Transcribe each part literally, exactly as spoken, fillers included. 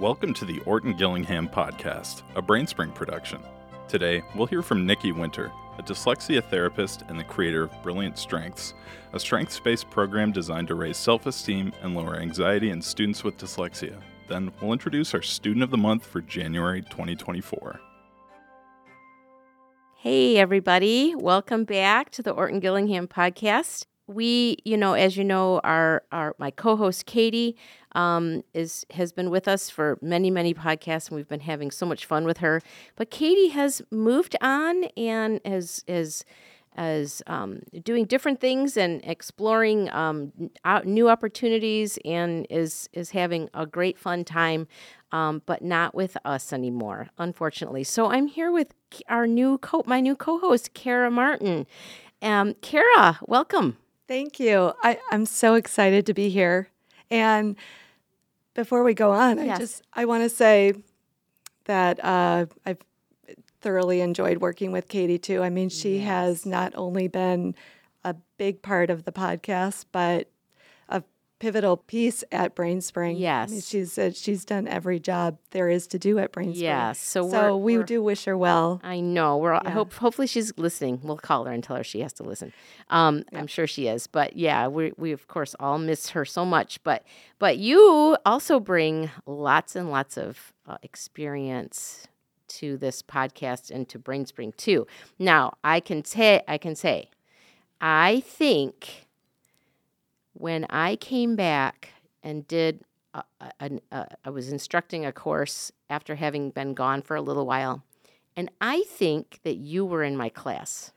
Welcome to the Orton-Gillingham Podcast, a Brainspring production. Today, we'll hear from Nikki Winter, a dyslexia therapist and the creator of Brilliant Strengths, a strengths-based program designed to raise self-esteem and lower anxiety in students with dyslexia. Then, we'll introduce our Student of the Month for January twenty twenty-four. Hey, everybody. Welcome back to the Orton-Gillingham Podcast. We, you know, as you know, our, our my co-host Katie um, is has been with us for many, many podcasts, and we've been having so much fun with her. But Katie has moved on and is is is um, doing different things and exploring um, new opportunities, and is is having a great fun time, um, but not with us anymore, unfortunately. So I'm here with our new co my new co-host Kara Martin. Um, Kara, welcome. Thank you. I, I'm so excited to be here. And before we go on, yes. I just I want to say that uh, I've thoroughly enjoyed working with Katie, too. I mean, she yes. has not only been a big part of the podcast, but a pivotal piece at Brainspring. Yes. I mean, she's, uh, she's done every job there is to do at Brainspring. Yes. So, so we're, we we're, do wish her well. I know. We're. Yeah. I hope. Hopefully she's listening. We'll call her and tell her she has to listen. Um, yeah. I'm sure she is. But yeah, we, we of course all miss her so much. But but you also bring lots and lots of uh, experience to this podcast and to Brainspring too. Now I can say I can say, I think when I came back and did. Uh, I, uh, I was instructing a course after having been gone for a little while, and I think that you were in my class.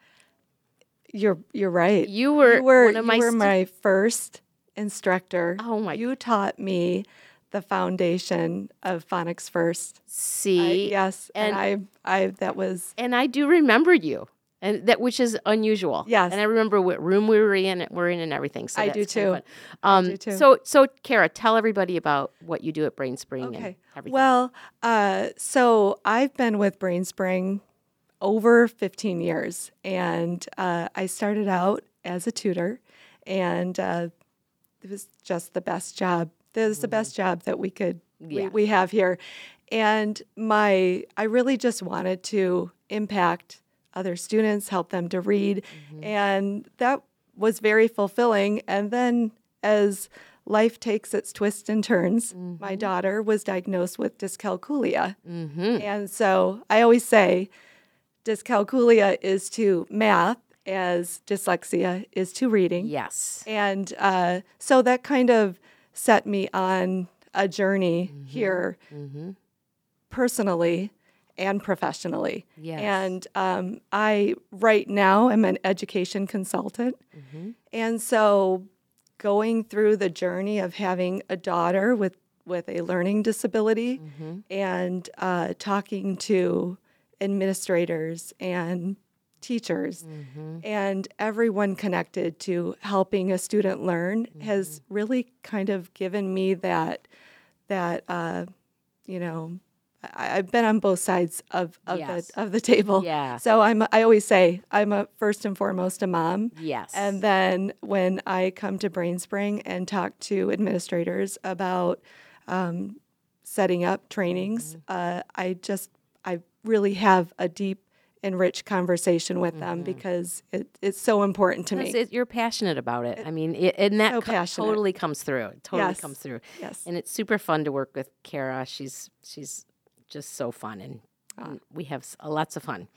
You're you're right. You were, you were one of my. You were stu- my first instructor. Oh my! You taught me the foundation of Phonics First. See, I, yes, and, and I, I that was, and I do remember you. And that, which is unusual. Yes. And I remember what room we were in, we're in and everything. So I, that's do too. Um, I do too. So, so Kara, tell everybody about what you do at Brainspring okay. and everything. Well, uh, so I've been with Brainspring over fifteen years. And uh, I started out as a tutor. And uh, it was just the best job. It was mm-hmm. the best job that we could yeah. we, we have here. And my I really just wanted to impact other students, help them to read. Mm-hmm. And that was very fulfilling. And then as life takes its twists and turns, mm-hmm. my daughter was diagnosed with dyscalculia. Mm-hmm. And so I always say dyscalculia is to math as dyslexia is to reading. Yes. And uh, so that kind of set me on a journey mm-hmm. here mm-hmm. personally and professionally. Yes. And um, I, right now, am an education consultant. Mm-hmm. And so going through the journey of having a daughter with, with a learning disability mm-hmm. and uh, talking to administrators and teachers mm-hmm. and everyone connected to helping a student learn mm-hmm. has really kind of given me that, that uh, you know, I've been on both sides of, of yes. the of the table. Yeah. So I'm. I always say I'm a, first and foremost a mom. Yes. And then when I come to Brainspring and talk to administrators about um, setting up trainings, mm-hmm. uh, I just I really have a deep and rich conversation with mm-hmm. them because it, it's so important to me. It, you're passionate about it. it I mean, it, and that so co- totally comes through. It totally yes. comes through. Yes. And it's super fun to work with Kara. She's she's. just so fun, and, and we have uh, lots of fun.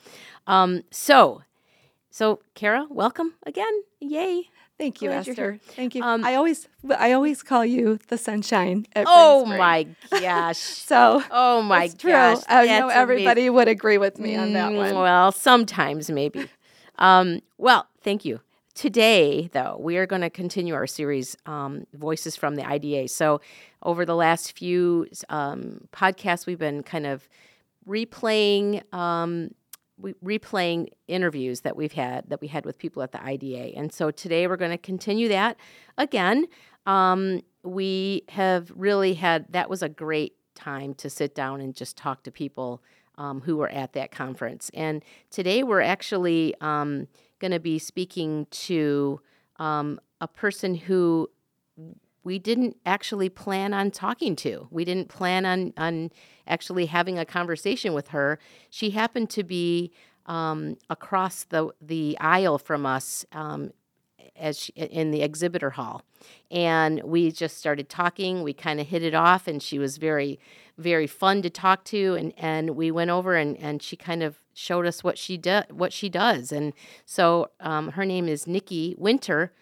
Um, so, so Kara, welcome again! Yay! Thank you, Glad Esther. Thank you. Um, I always, I always call you the sunshine. At oh Brainspring. my gosh! so, oh my gosh! True. I uh, know everybody amazing. would agree with me on that one. Well, sometimes maybe. um, well, thank you. Today, though, we are going to continue our series, um, Voices from the I D A. So over the last few um, podcasts, we've been kind of replaying um, we, replaying interviews that we've had, that we had with people at the I D A. And so today we're going to continue that again. Um, we have really had, that was a great time to sit down and just talk to people um, who were at that conference. And today we're actually Um, going to be speaking to um, a person who we didn't actually plan on talking to. We didn't plan on, on actually having a conversation with her. She happened to be um, across the, the aisle from us um, as she, in the exhibitor hall. And we just started talking. We kind of hit it off, and she was very, very fun to talk to. And, and we went over, and, and she kind of showed us what she, do, what she does. And so um, her name is Nikki Winter.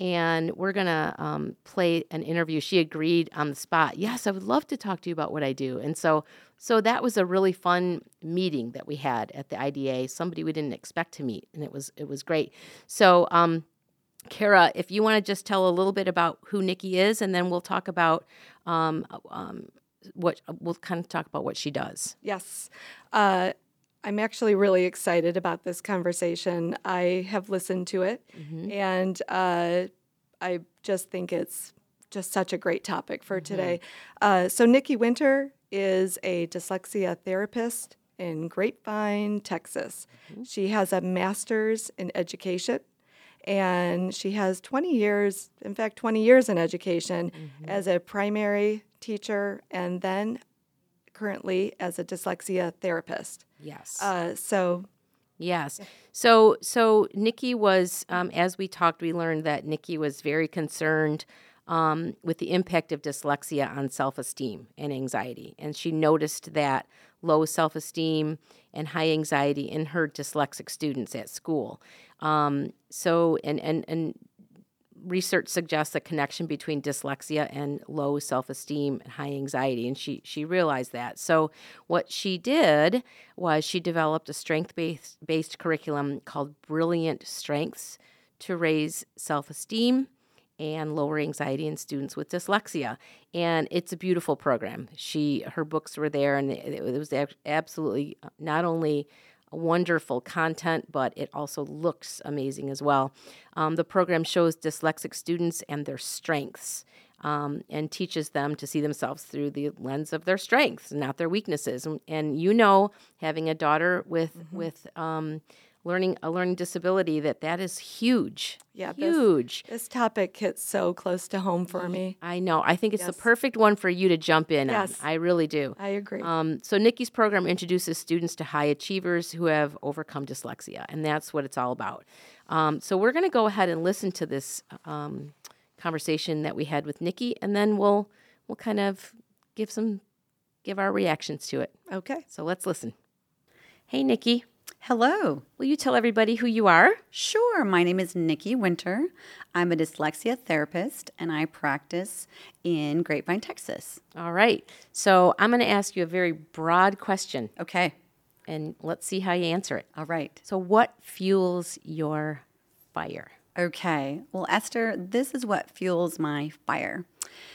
And we're going to um, play an interview. She agreed on the spot. Yes, I would love to talk to you about what I do. And so so that was a really fun meeting that we had at the I D A, somebody we didn't expect to meet. And it was it was great. So, um, Kara, if you want to just tell a little bit about who Nikki is, and then we'll talk about um, um, what we'll kind of talk about what she does. Yes. Uh I'm actually really excited about this conversation. I have listened to it, mm-hmm. and uh, I just think it's just such a great topic for mm-hmm. today. Uh, so Nikki Winter is a dyslexia therapist in Grapevine, Texas. Mm-hmm. She has a master's in education, and she has twenty years, in fact, twenty years in education mm-hmm. as a primary teacher, and then currently as a dyslexia therapist. Yes. Uh, so, yes. So, so Nikki was, um, as we talked, we learned that Nikki was very concerned um, with the impact of dyslexia on self-esteem and anxiety. And she noticed that low self-esteem and high anxiety in her dyslexic students at school. Um, so, and, and, and research suggests a connection between dyslexia and low self-esteem and high anxiety, and she she realized that. So what she did was she developed a strength-based based curriculum called Brilliant Strengths to raise self-esteem and lower anxiety in students with dyslexia. And it's a beautiful program. She her books were there, and it, it was absolutely not only wonderful content, but it also looks amazing as well. Um, the program shows dyslexic students and their strengths um, and teaches them to see themselves through the lens of their strengths, not their weaknesses. And, and you know, having a daughter with mm-hmm. with um, learning a learning disability, that that is huge. Yeah, huge. This, this topic hits so close to home for me. I know. I think it's yes. the perfect one for you to jump in yes. on. I really do. I agree. Um, so Nikki's program introduces students to high achievers who have overcome dyslexia, and that's what it's all about. Um, so we're going to go ahead and listen to this um, conversation that we had with Nikki, and then we'll we'll kind of give some give our reactions to it. Okay. So let's listen. Hey, Nikki. Hello. Will you tell everybody who you are? Sure. My name is Nikki Winter. I'm a dyslexia therapist, and I practice in Grapevine, Texas. All right. So I'm going to ask you a very broad question. Okay. And let's see how you answer it. All right. So what fuels your fire? Okay. Well, Esther, this is what fuels my fire.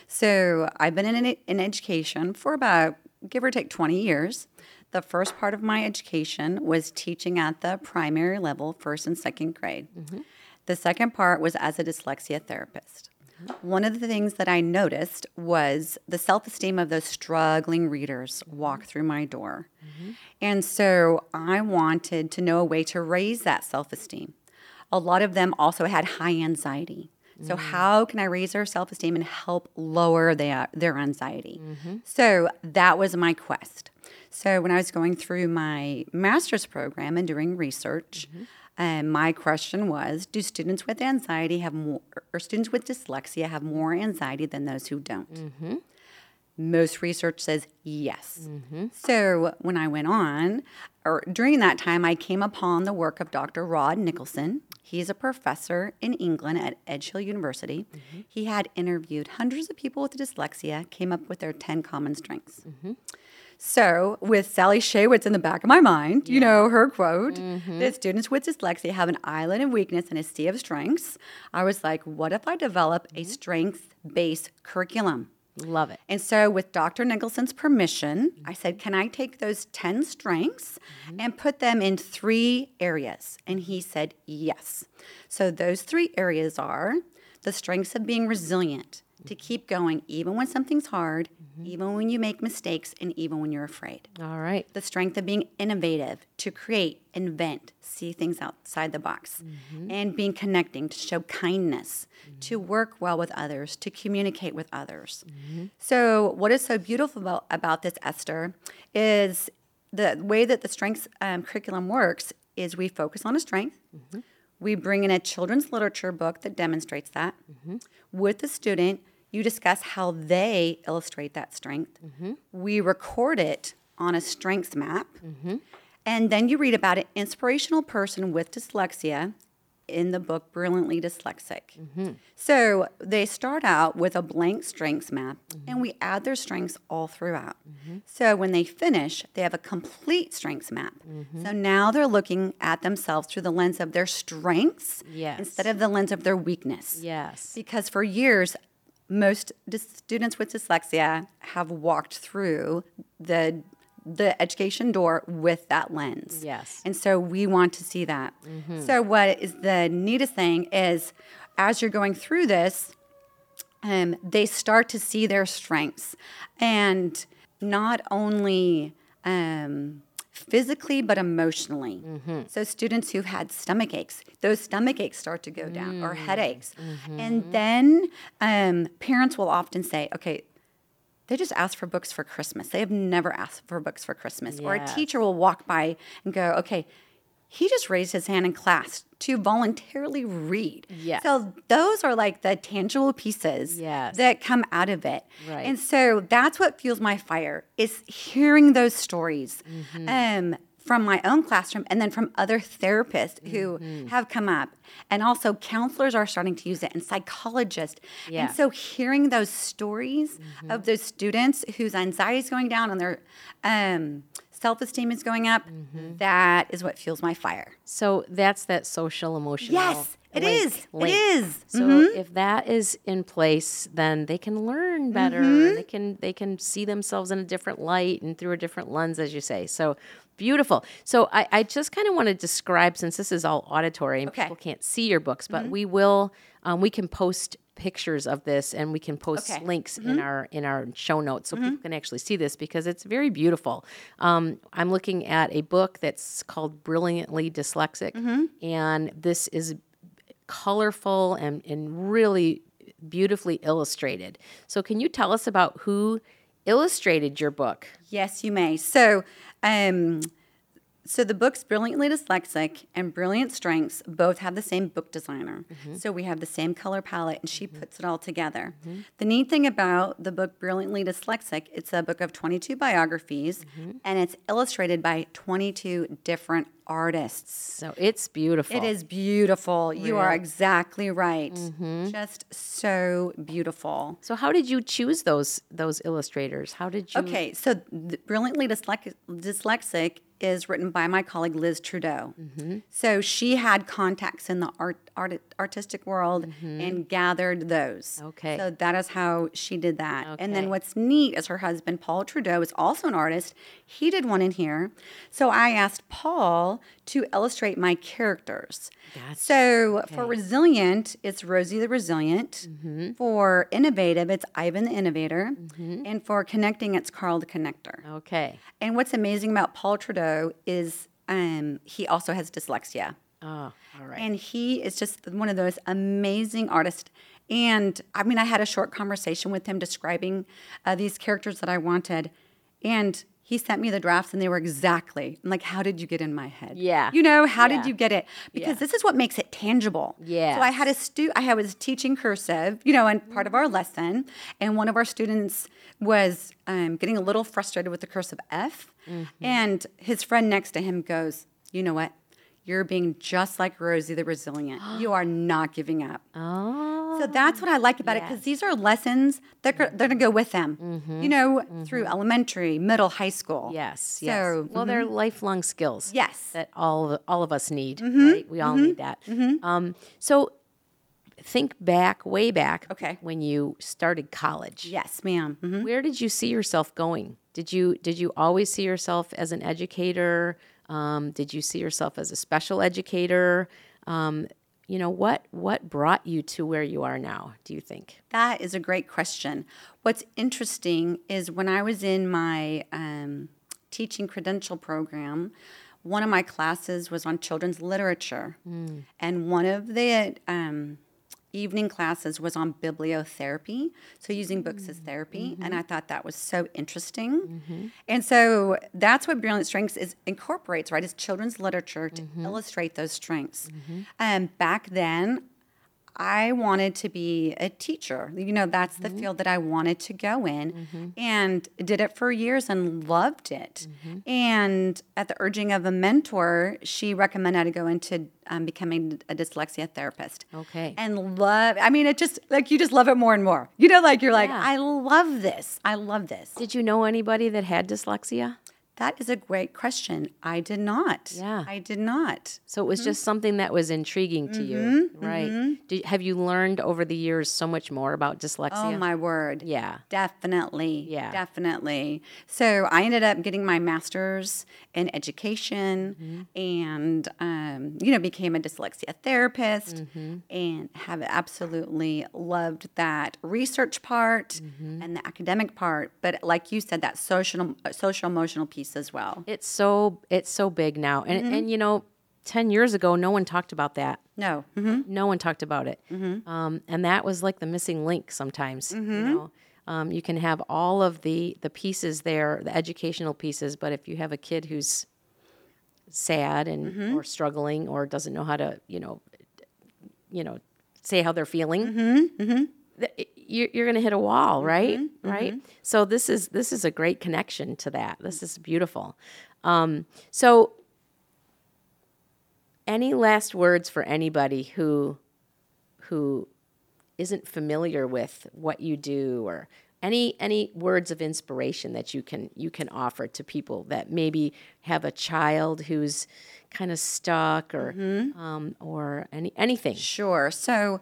So I've been in, in education for about, give or take, twenty years. The first part of my education was teaching at the primary level, first and second grade. Mm-hmm. The second part was as a dyslexia therapist. Mm-hmm. One of the things that I noticed was the self-esteem of those struggling readers walk through my door. Mm-hmm. And so I wanted to know a way to raise that self-esteem. A lot of them also had high anxiety. So mm-hmm. how can I raise their self-esteem and help lower their, their anxiety? Mm-hmm. So that was my quest. So when I was going through my master's program and doing research, mm-hmm. um, my question was, do students with anxiety have more, or students with dyslexia have more anxiety than those who don't? Mm-hmm. Most research says yes. Mm-hmm. So when I went on, or during that time, I came upon the work of Doctor Rod Nicholson. He's a professor in England at Edge Hill University. Mm-hmm. He had interviewed hundreds of people with dyslexia, came up with their ten common strengths. Mm-hmm. So with Sally Shaywitz in the back of my mind, yeah. you know, her quote, mm-hmm. that students with dyslexia have an island of weakness and a sea of strengths, I was like, what if I develop mm-hmm. a strengths-based curriculum? Love it. And so with Doctor Nicholson's permission, mm-hmm. I said, can I take those ten strengths mm-hmm. and put them in three areas? And he said, yes. So those three areas are the strengths of being resilient, to keep going, even when something's hard, mm-hmm. even when you make mistakes, and even when you're afraid. All right. The strength of being innovative, to create, invent, see things outside the box, mm-hmm. and being connecting, to show kindness, mm-hmm. to work well with others, to communicate with others. Mm-hmm. So what is so beautiful about, about this, Esther, is the way that the strengths um, curriculum works is we focus on a strength. Mm-hmm. We bring in a children's literature book that demonstrates that. Mm-hmm. With the student, you discuss how they illustrate that strength. Mm-hmm. We record it on a strengths map. Mm-hmm. And then you read about an inspirational person with dyslexia in the book Brilliantly Dyslexic. Mm-hmm. So they start out with a blank strengths map, mm-hmm. and we add their strengths all throughout. Mm-hmm. So when they finish, they have a complete strengths map. Mm-hmm. So now they're looking at themselves through the lens of their strengths yes. instead of the lens of their weakness. Yes. Because for years, most dis- students with dyslexia have walked through the the education door with that lens. Yes. And so we want to see that. Mm-hmm. So what is the neatest thing is as you're going through this, um, they start to see their strengths. And not only um, physically, but emotionally. Mm-hmm. So students who've had stomach aches, those stomach aches start to go down, mm-hmm. or headaches. Mm-hmm. And then um, parents will often say, okay, they just asked for books for Christmas. They have never asked for books for Christmas. Yes. Or a teacher will walk by and go, okay, he just raised his hand in class to voluntarily read. Yes. So those are like the tangible pieces yes. that come out of it. Right. And so that's what fuels my fire, is hearing those stories mm-hmm. um, from my own classroom and then from other therapists mm-hmm. who have come up. And also counselors are starting to use it, and psychologists. Yeah. And so hearing those stories mm-hmm. of those students whose anxiety is going down and their um, self-esteem is going up, mm-hmm. that is what fuels my fire. So that's that social emotional Yes, it link, is. Link. It is. So mm-hmm. if that is in place, then they can learn better. Mm-hmm. They can they can see themselves in a different light and through a different lens, as you say. So beautiful. So I, I just kind of want to describe, since this is all auditory and okay. people can't see your books, but mm-hmm. we will, um, we can post pictures of this, and we can post okay. links mm-hmm. in our in our show notes so mm-hmm. people can actually see this, because it's very beautiful. Um, I'm looking at a book that's called Brilliantly Dyslexic, mm-hmm. and this is colorful and, and really beautifully illustrated. So can you tell us about who illustrated your book? Yes, you may. So, um, so the books Brilliantly Dyslexic and Brilliant Strengths both have the same book designer. Mm-hmm. So we have the same color palette, and she mm-hmm. puts it all together. Mm-hmm. The neat thing about the book Brilliantly Dyslexic, it's a book of twenty-two biographies, mm-hmm. and it's illustrated by twenty-two different artists. So it's beautiful. It is beautiful. Really? You are exactly right. Mm-hmm. Just so beautiful. So how did you choose those those illustrators? How did you? Okay, so Brilliantly Dyslexic, Dyslexic is written by my colleague Liz Trudeau. Mm-hmm. So she had contacts in the art, art artistic world mm-hmm. and gathered those. Okay. So that is how she did that. Okay. And then what's neat is her husband, Paul Trudeau, is also an artist. He did one in here. So I asked Paul to illustrate my characters. Gotcha. So okay. for Resilient, it's Rosie the Resilient. Mm-hmm. For Innovative, it's Ivan the Innovator. Mm-hmm. And for Connecting, it's Carl the Connector. Okay. And what's amazing about Paul Trudeau is um, he also has dyslexia. Oh, all right. And he is just one of those amazing artists. And, I mean, I had a short conversation with him describing uh, these characters that I wanted, and he sent me the drafts, and they were exactly, I'm like, how did you get in my head? Yeah. You know, how yeah. did you get it? Because yeah. this is what makes it tangible. Yeah. So I had a stu- I was teaching cursive, you know, and part mm-hmm. of our lesson, and one of our students was um, getting a little frustrated with the cursive F, mm-hmm. and his friend next to him goes, you know what? You're being just like Rosie the Resilient. You are not giving up. Oh. So that's what I like about yes. it, because these are lessons that they're, they're going to go with them, mm-hmm. you know, mm-hmm. through elementary, middle, high school. Yes, yes. So, well, mm-hmm. they're lifelong skills. Yes. That all, all of us need, mm-hmm. right? We all mm-hmm. need that. Mm-hmm. Um, so think back, way back, okay. when you started college. Yes, ma'am. Mm-hmm. Where did you see yourself going? Did you did you always see yourself as an educator? Um, did you see yourself as a special educator? Um, you know, what what brought you to where you are now, do you think? That is a great question. What's interesting is when I was in my um, teaching credential program, one of my classes was on children's literature. Mm. And one of the um, evening classes was on bibliotherapy, so using books mm. as therapy. Mm-hmm. And I thought that was so interesting. Mm-hmm. And so that's what Brilliant Strengths is, incorporates, right, is children's literature to mm-hmm. illustrate those strengths. Mm-hmm. Um, back then, I wanted to be a teacher. You know, that's mm-hmm. the field that I wanted to go in mm-hmm. and did it for years and loved it. Mm-hmm. And at the urging of a mentor, she recommended I go into um, becoming a dyslexia therapist. Okay. And love, I mean, it just, like, you just love it more and more. You know, like, you're yeah. like, I love this. I love this. Did you know anybody that had dyslexia? That is a great question. I did not. Yeah. I did not. So it was mm-hmm. just something that was intriguing to mm-hmm. you, right? Mm-hmm. Do, have you learned over the years so much more about dyslexia? Oh, my word. Yeah. Definitely. Yeah. Definitely. So I ended up getting my master's in education mm-hmm. and, um, you know, became a dyslexia therapist mm-hmm. and have absolutely loved that research part mm-hmm. and the academic part. But like you said, that social, social emotional piece as well. It's so it's so big now. And mm-hmm. and you know, ten years ago no one talked about that. No. Mm-hmm. No one talked about it. Mm-hmm. Um, and that was like the missing link sometimes, mm-hmm. you know. Um, you can have all of the the pieces there, the educational pieces, but if you have a kid who's sad and mm-hmm. or struggling or doesn't know how to, you know, you know, say how they're feeling, mm-hmm. Mm-hmm. Th- you're going to hit a wall, right? Mm-hmm, right. Mm-hmm. So this is this is a great connection to that. This is beautiful. Um, so any last words for anybody who who isn't familiar with what you do, or any any words of inspiration that you can you can offer to people that maybe have a child who's kind of stuck, or mm-hmm. um, or any anything? Sure. So.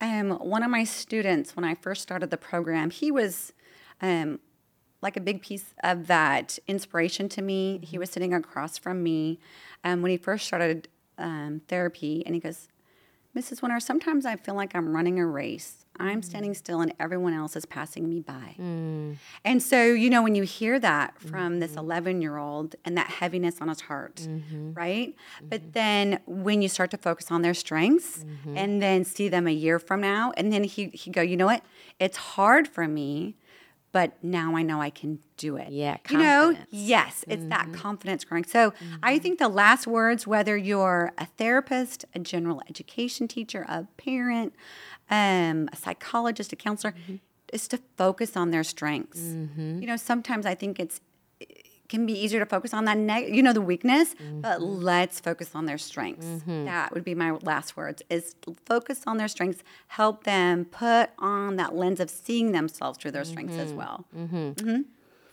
Um, one of my students, when I first started the program, he was um, like a big piece of that inspiration to me. Mm-hmm. He was sitting across from me um, when he first started um, therapy, and he goes, "Missus Winter, sometimes I feel like I'm running a race. I'm mm. standing still and everyone else is passing me by." Mm. And so, you know, when you hear that from mm-hmm. this eleven-year-old and that heaviness on his heart, mm-hmm. right? Mm-hmm. But then when you start to focus on their strengths mm-hmm. and then see them a year from now, and then he he go, "You know what? It's hard for me, but now I know I can do it." Yeah, confidence. You know, yes, it's mm-hmm. that confidence growing. So mm-hmm. I think the last words, whether you're a therapist, a general education teacher, a parent, um, a psychologist, a counselor, mm-hmm. is to focus on their strengths. Mm-hmm. You know, sometimes I think it's it can be easier to focus on that, neg- you know, the weakness, mm-hmm. but let's focus on their strengths. Mm-hmm. That would be my last words, is focus on their strengths, help them put on that lens of seeing themselves through their mm-hmm. strengths as well. Mm-hmm. Mm-hmm.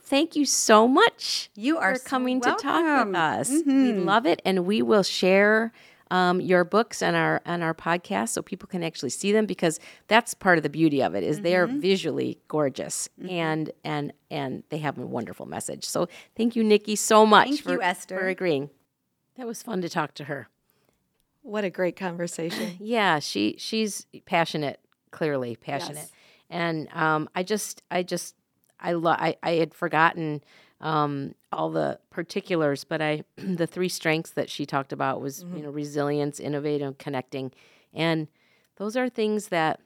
Thank you so much you are for coming so welcome. To talk with us. Mm-hmm. We love it, and we will share um, your books and our on our podcast so people can actually see them, because that's part of the beauty of it is mm-hmm. they're visually gorgeous mm-hmm. and and and they have a wonderful message. So thank you, Nikki, so much thank for, you, Esther. For agreeing. That was fun to talk to her. What a great conversation. Yeah, she she's passionate, clearly passionate, yes. and um, I just I just. I, lo- I I had forgotten um, all the particulars, but I the three strengths that she talked about was mm-hmm. you know, resilience, innovative, connecting, and those are things that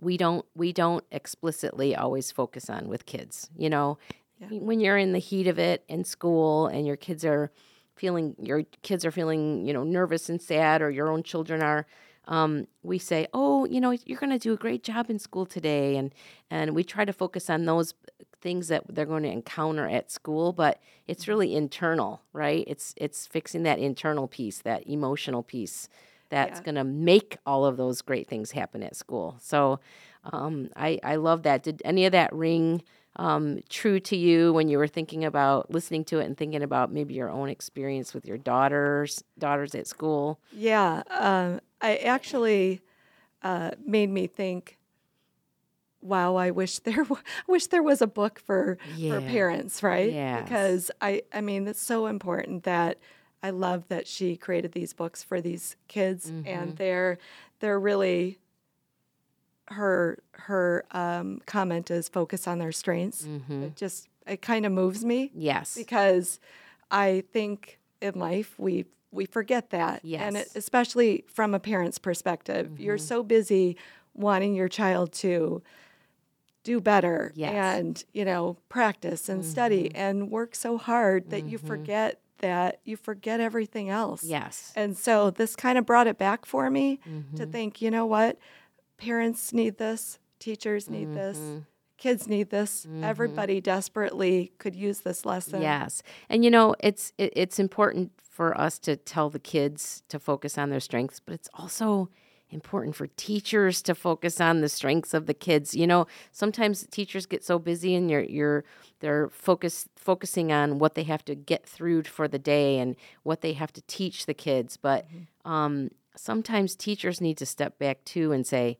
we don't we don't explicitly always focus on with kids. You know, yeah. when you're in the heat of it in school and your kids are feeling your kids are feeling you know nervous and sad, or your own children are. Um, we say, oh, you know, you're going to do a great job in school today. And, and we try to focus on those things that they're going to encounter at school, but it's really internal, right? It's it's fixing that internal piece, that emotional piece that's yeah. going to make all of those great things happen at school. So um, I, I love that. Did any of that ring um, true to you when you were thinking about listening to it and thinking about maybe your own experience with your daughters, daughters at school? Yeah, um I actually uh, made me think, wow, I wish there w- wish there was a book for, yeah. for parents, right? Yes. Because, I, I mean, it's so important that I love that she created these books for these kids, mm-hmm. and they're they're really her her um, comment is focus on their strengths. Mm-hmm. It just it kind of moves me. Yes, because I think in life we we forget that. Yes, and it, especially from a parent's perspective, mm-hmm. you're so busy wanting your child to do better, yes. and you know practice and mm-hmm. study and work so hard that mm-hmm. you forget. that you forget everything else. Yes. And so this kind of brought it back for me mm-hmm. to think, you know what? Parents need this. Teachers need mm-hmm. this. Kids need this. Mm-hmm. Everybody desperately could use this lesson. Yes. And, you know, it's it, it's important for us to tell the kids to focus on their strengths, but it's also important for teachers to focus on the strengths of the kids. You know, sometimes teachers get so busy and you're, you're, they're focused, focusing on what they have to get through for the day and what they have to teach the kids. But mm-hmm. um, sometimes teachers need to step back too and say,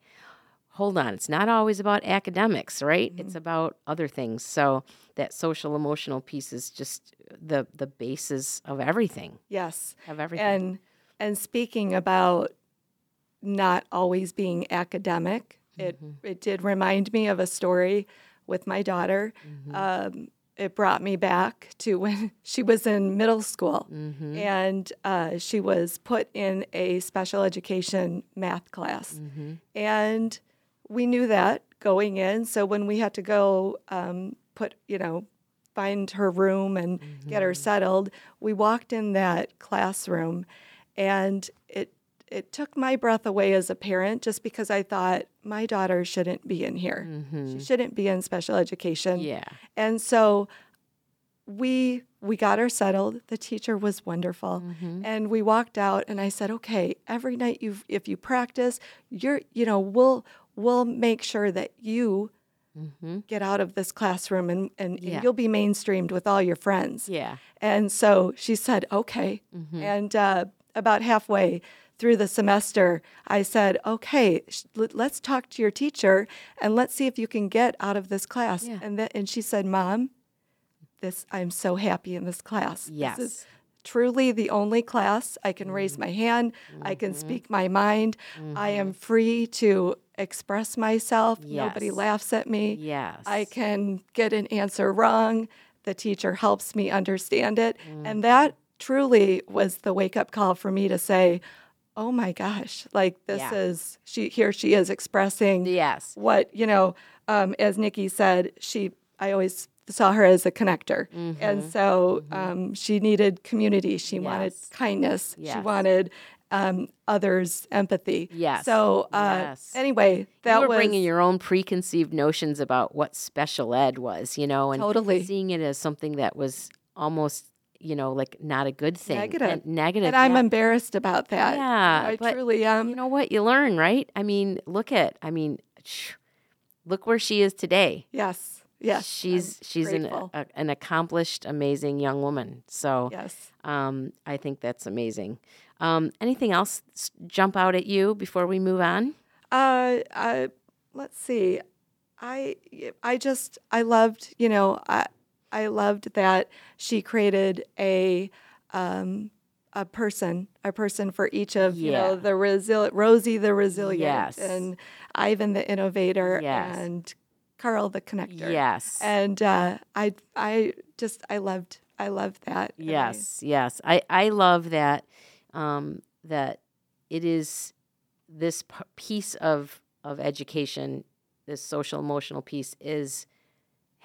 hold on, it's not always about academics, right? Mm-hmm. It's about other things. So that social emotional piece is just the, the basis of everything. Yes. Of everything. And, and speaking about not always being academic. It mm-hmm. it did remind me of a story with my daughter. Mm-hmm. Um, it brought me back to when she was in middle school, mm-hmm. and uh, she was put in a special education math class. Mm-hmm. And we knew that going in, so when we had to go um, put, you know, find her room and mm-hmm. get her settled, we walked in that classroom, and it It took my breath away as a parent just because I thought, my daughter shouldn't be in here. Mm-hmm. She shouldn't be in special education. Yeah. And so we we got her settled. The teacher was wonderful. Mm-hmm. And we walked out and I said, okay, every night you've, if you practice, you're, you know, we'll we'll make sure that you mm-hmm. get out of this classroom and, and, yeah. and you'll be mainstreamed with all your friends. Yeah. And so she said, okay. Mm-hmm. And uh, about halfway through the semester, I said, okay, sh- let's talk to your teacher and let's see if you can get out of this class. Yeah. And th- and she said, Mom, this I'm so happy in this class. Yes. This is truly the only class I can mm-hmm. raise my hand. Mm-hmm. I can speak my mind. Mm-hmm. I am free to express myself. Yes. Nobody laughs at me. Yes. I can get an answer wrong. The teacher helps me understand it. Mm-hmm. And that truly was the wake-up call for me to say, oh my gosh, like this yeah. is, she here she is expressing yes. what, you know, um, as Nikki said, she, I always saw her as a connector. Mm-hmm. And so mm-hmm. um, she needed community. She yes. wanted kindness. Yes. She wanted um, others' empathy. Yes. So uh, yes. anyway, that was. You were was, bringing your own preconceived notions about what special ed was, you know, and totally. Seeing it as something that was almost, you know, like not a good thing. Negative. And, negative, and I'm yeah. embarrassed about that. Yeah. I but truly am. You know what? You learn, right? I mean, look at, I mean, shh, look where she is today. Yes. Yes. She's I'm she's an, a, an accomplished, amazing young woman. So yes. um, I think that's amazing. Um, anything else jump out at you before we move on? Uh, uh, let's see. I, I just, I loved, you know, I, I loved that she created a um, a person, a person for each of yeah. you know the Resil- Rosie the Resilient yes. and Ivan the Innovator yes. and Carl the Connector. Yes, and uh, I I just I loved I loved that. Yes, I, yes, I, I love that um, that it is this p- piece of of education, this social emotional piece is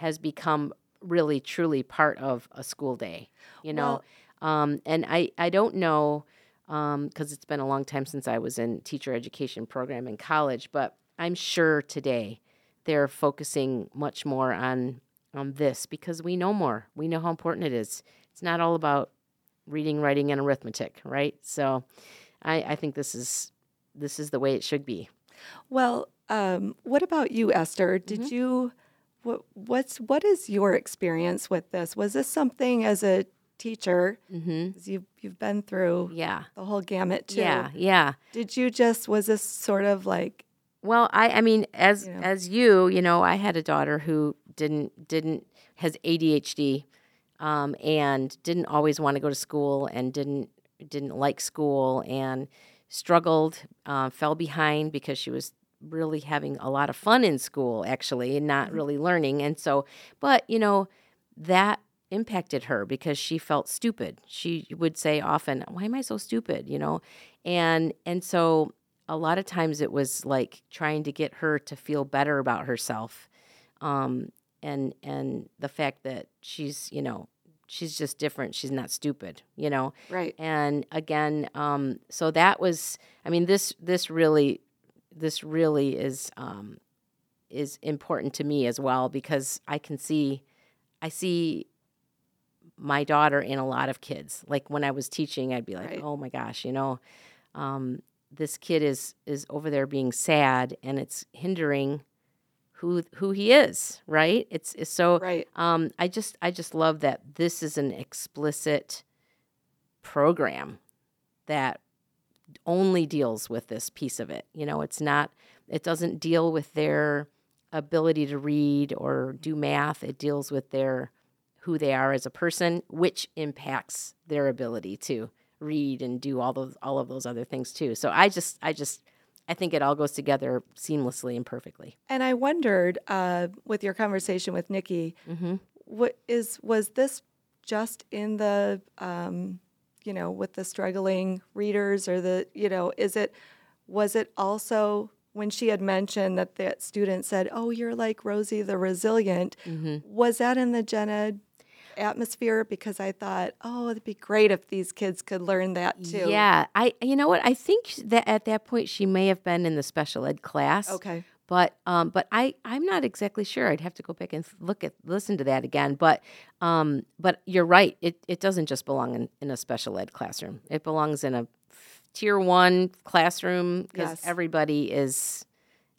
has become really truly part of a school day, you know? Well, um, and I, I don't know, um, cause it's been a long time since I was in teacher education program in college, but I'm sure today they're focusing much more on, on this because we know more, we know how important it is. It's not all about reading, writing, and arithmetic, right? So I, I think this is, this is the way it should be. Well, um, what about you, Esther? Did mm-hmm. you, What what's what is your experience with this? Was this something as a teacher? Mm-hmm. You've you've been through yeah. the whole gamut too. Yeah, yeah. Did you just was this sort of like? Well, I I mean as you know, as you you know I had a daughter who didn't didn't has A D H D, um, and didn't always want to go to school and didn't didn't like school and struggled, uh, fell behind because she was really having a lot of fun in school, actually, and not really learning. And so, but, you know, that impacted her because she felt stupid. She would say often, why am I so stupid, you know? And and so a lot of times it was like trying to get her to feel better about herself, um, and and the fact that she's, you know, she's just different. She's not stupid, you know? Right. And again, um, so that was, I mean, this this really... This really is um, is important to me as well, because I can see, I see my daughter in a lot of kids. Like when I was teaching, I'd be like, right. oh my gosh, you know, um, this kid is is over there being sad, and it's hindering who who he is, right? It's, it's so. Right. Um, I just I just love that this is an explicit program that only deals with this piece of it. You know, it's not, it doesn't deal with their ability to read or do math. It deals with their, who they are as a person, which impacts their ability to read and do all those, all of those other things too. So I just, I just, I think it all goes together seamlessly and perfectly. And I wondered, uh, with your conversation with Nikki, mm-hmm. what is, was this just in the, um, you know, with the struggling readers, or the, you know, is it, was it also when she had mentioned that that student said, oh, you're like Rosie the Resilient, mm-hmm. was that in the gen ed atmosphere? Because I thought, oh, it'd be great if these kids could learn that too. Yeah. I, you know what, I think that at that point she may have been in the special ed class. Okay. But, um, but I, I'm not exactly sure. I'd have to go back and look at, listen to that again. But, um, but you're right. It, it doesn't just belong in, in a special ed classroom. It belongs in a tier one classroom, because yes. everybody is,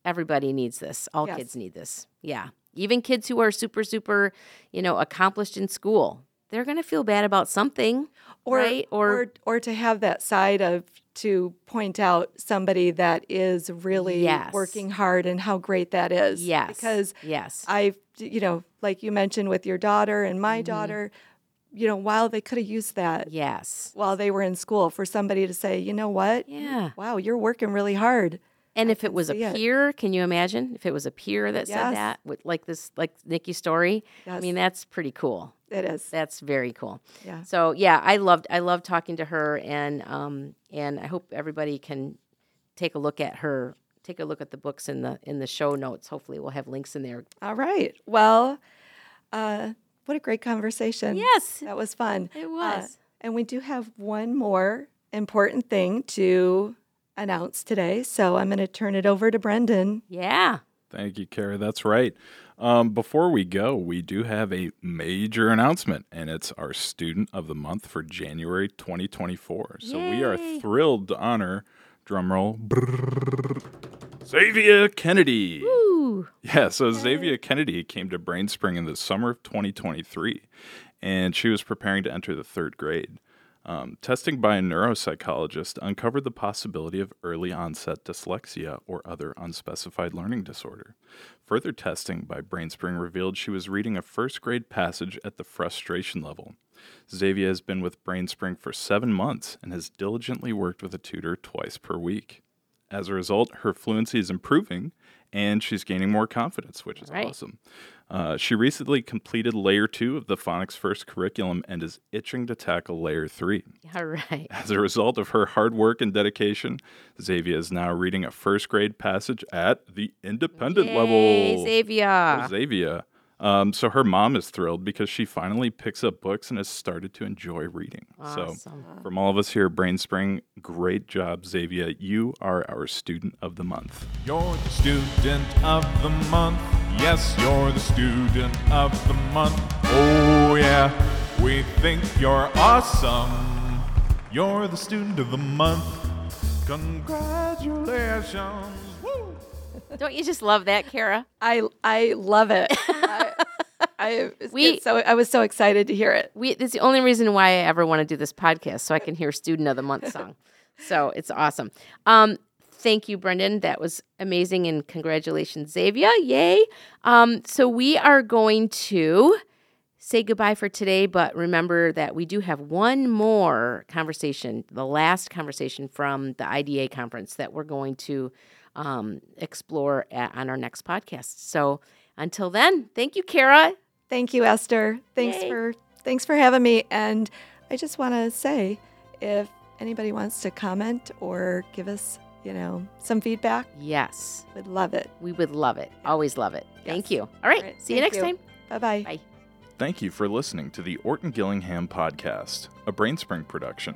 everybody needs this. All yes. kids need this. Yeah. Even kids who are super, super, you know, accomplished in school, they're going to feel bad about something, or, right? Or, or, or to have that side of, to point out somebody that is really yes. working hard and how great that is. Yes. Because yes. I, you know, like you mentioned with your daughter and my mm-hmm. daughter, you know, while they could have used that yes. while they were in school, for somebody to say, you know what? Yeah. Wow, you're working really hard. And I if it was a peer, it. Can you imagine if it was a peer that yes. said that, with like this, like Nikki's story? Yes. I mean, that's pretty cool. It is. That's very cool. Yeah. So yeah, I loved I loved talking to her, and um and I hope everybody can take a look at her, take a look at the books in the in the show notes. Hopefully we'll have links in there. All right. Well, uh, what a great conversation. Yes. That was fun. It was. Uh, and we do have one more important thing to announce today. So I'm going to turn it over to Brendan. Yeah. Thank you, Kara. That's right. Um, before we go, we do have a major announcement, and it's our Student of the Month for January twenty twenty-four. Yay. So we are thrilled to honor, drumroll, Xavier Kennedy. Woo. Yeah, so Yay. Xavier Kennedy came to Brainspring in the summer of twenty twenty-three, and she was preparing to enter the third grade. Um, testing by a neuropsychologist uncovered the possibility of early onset dyslexia or other unspecified learning disorder. Further testing by Brainspring revealed she was reading a first grade passage at the frustration level. Xavier has been with Brainspring for seven months and has diligently worked with a tutor twice per week. As a result, her fluency is improving, and she's gaining more confidence, which is right. awesome. Uh, she recently completed Layer two of the Phonics First curriculum and is itching to tackle Layer three. All right. As a result of her hard work and dedication, Xavier is now reading a first-grade passage at the independent Yay, level. Xavier. Xavier. Um, so her mom is thrilled because she finally picks up books and has started to enjoy reading. Awesome. So from all of us here at Brainspring, great job, Xavier. You are our Student of the Month. You're the Student of the Month. Yes, you're the Student of the Month. Oh, yeah, we think you're awesome. You're the Student of the Month. Congratulations. Woo! Don't you just love that, Kara? I I love it. I, I, we, so, I was so excited to hear it. We, it's the only reason why I ever want to do this podcast, so I can hear Student of the Month song. So it's awesome. Um, thank you, Brendan. That was amazing, and congratulations, Xavier. Yay. Um, so we are going to say goodbye for today, but remember that we do have one more conversation, the last conversation from the I D A conference that we're going to um, explore at, on our next podcast. So until then, thank you, Kara. Thank you, Esther. Thanks Yay. for thanks for having me. And I just want to say, if anybody wants to comment or give us, you know, some feedback, yes, we'd love it. We would love it. Always love it. Yes. Thank you. All right. All right. See you next you. time. Bye-bye. Bye. Thank you for listening to the Orton-Gillingham Podcast, a Brainspring production.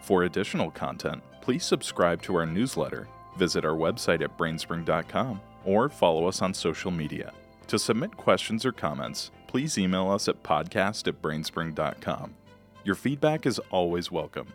For additional content, please subscribe to our newsletter, visit our website at brainspring dot com, or follow us on social media. To submit questions or comments, please email us at podcast at brainspring dot com. Your feedback is always welcome.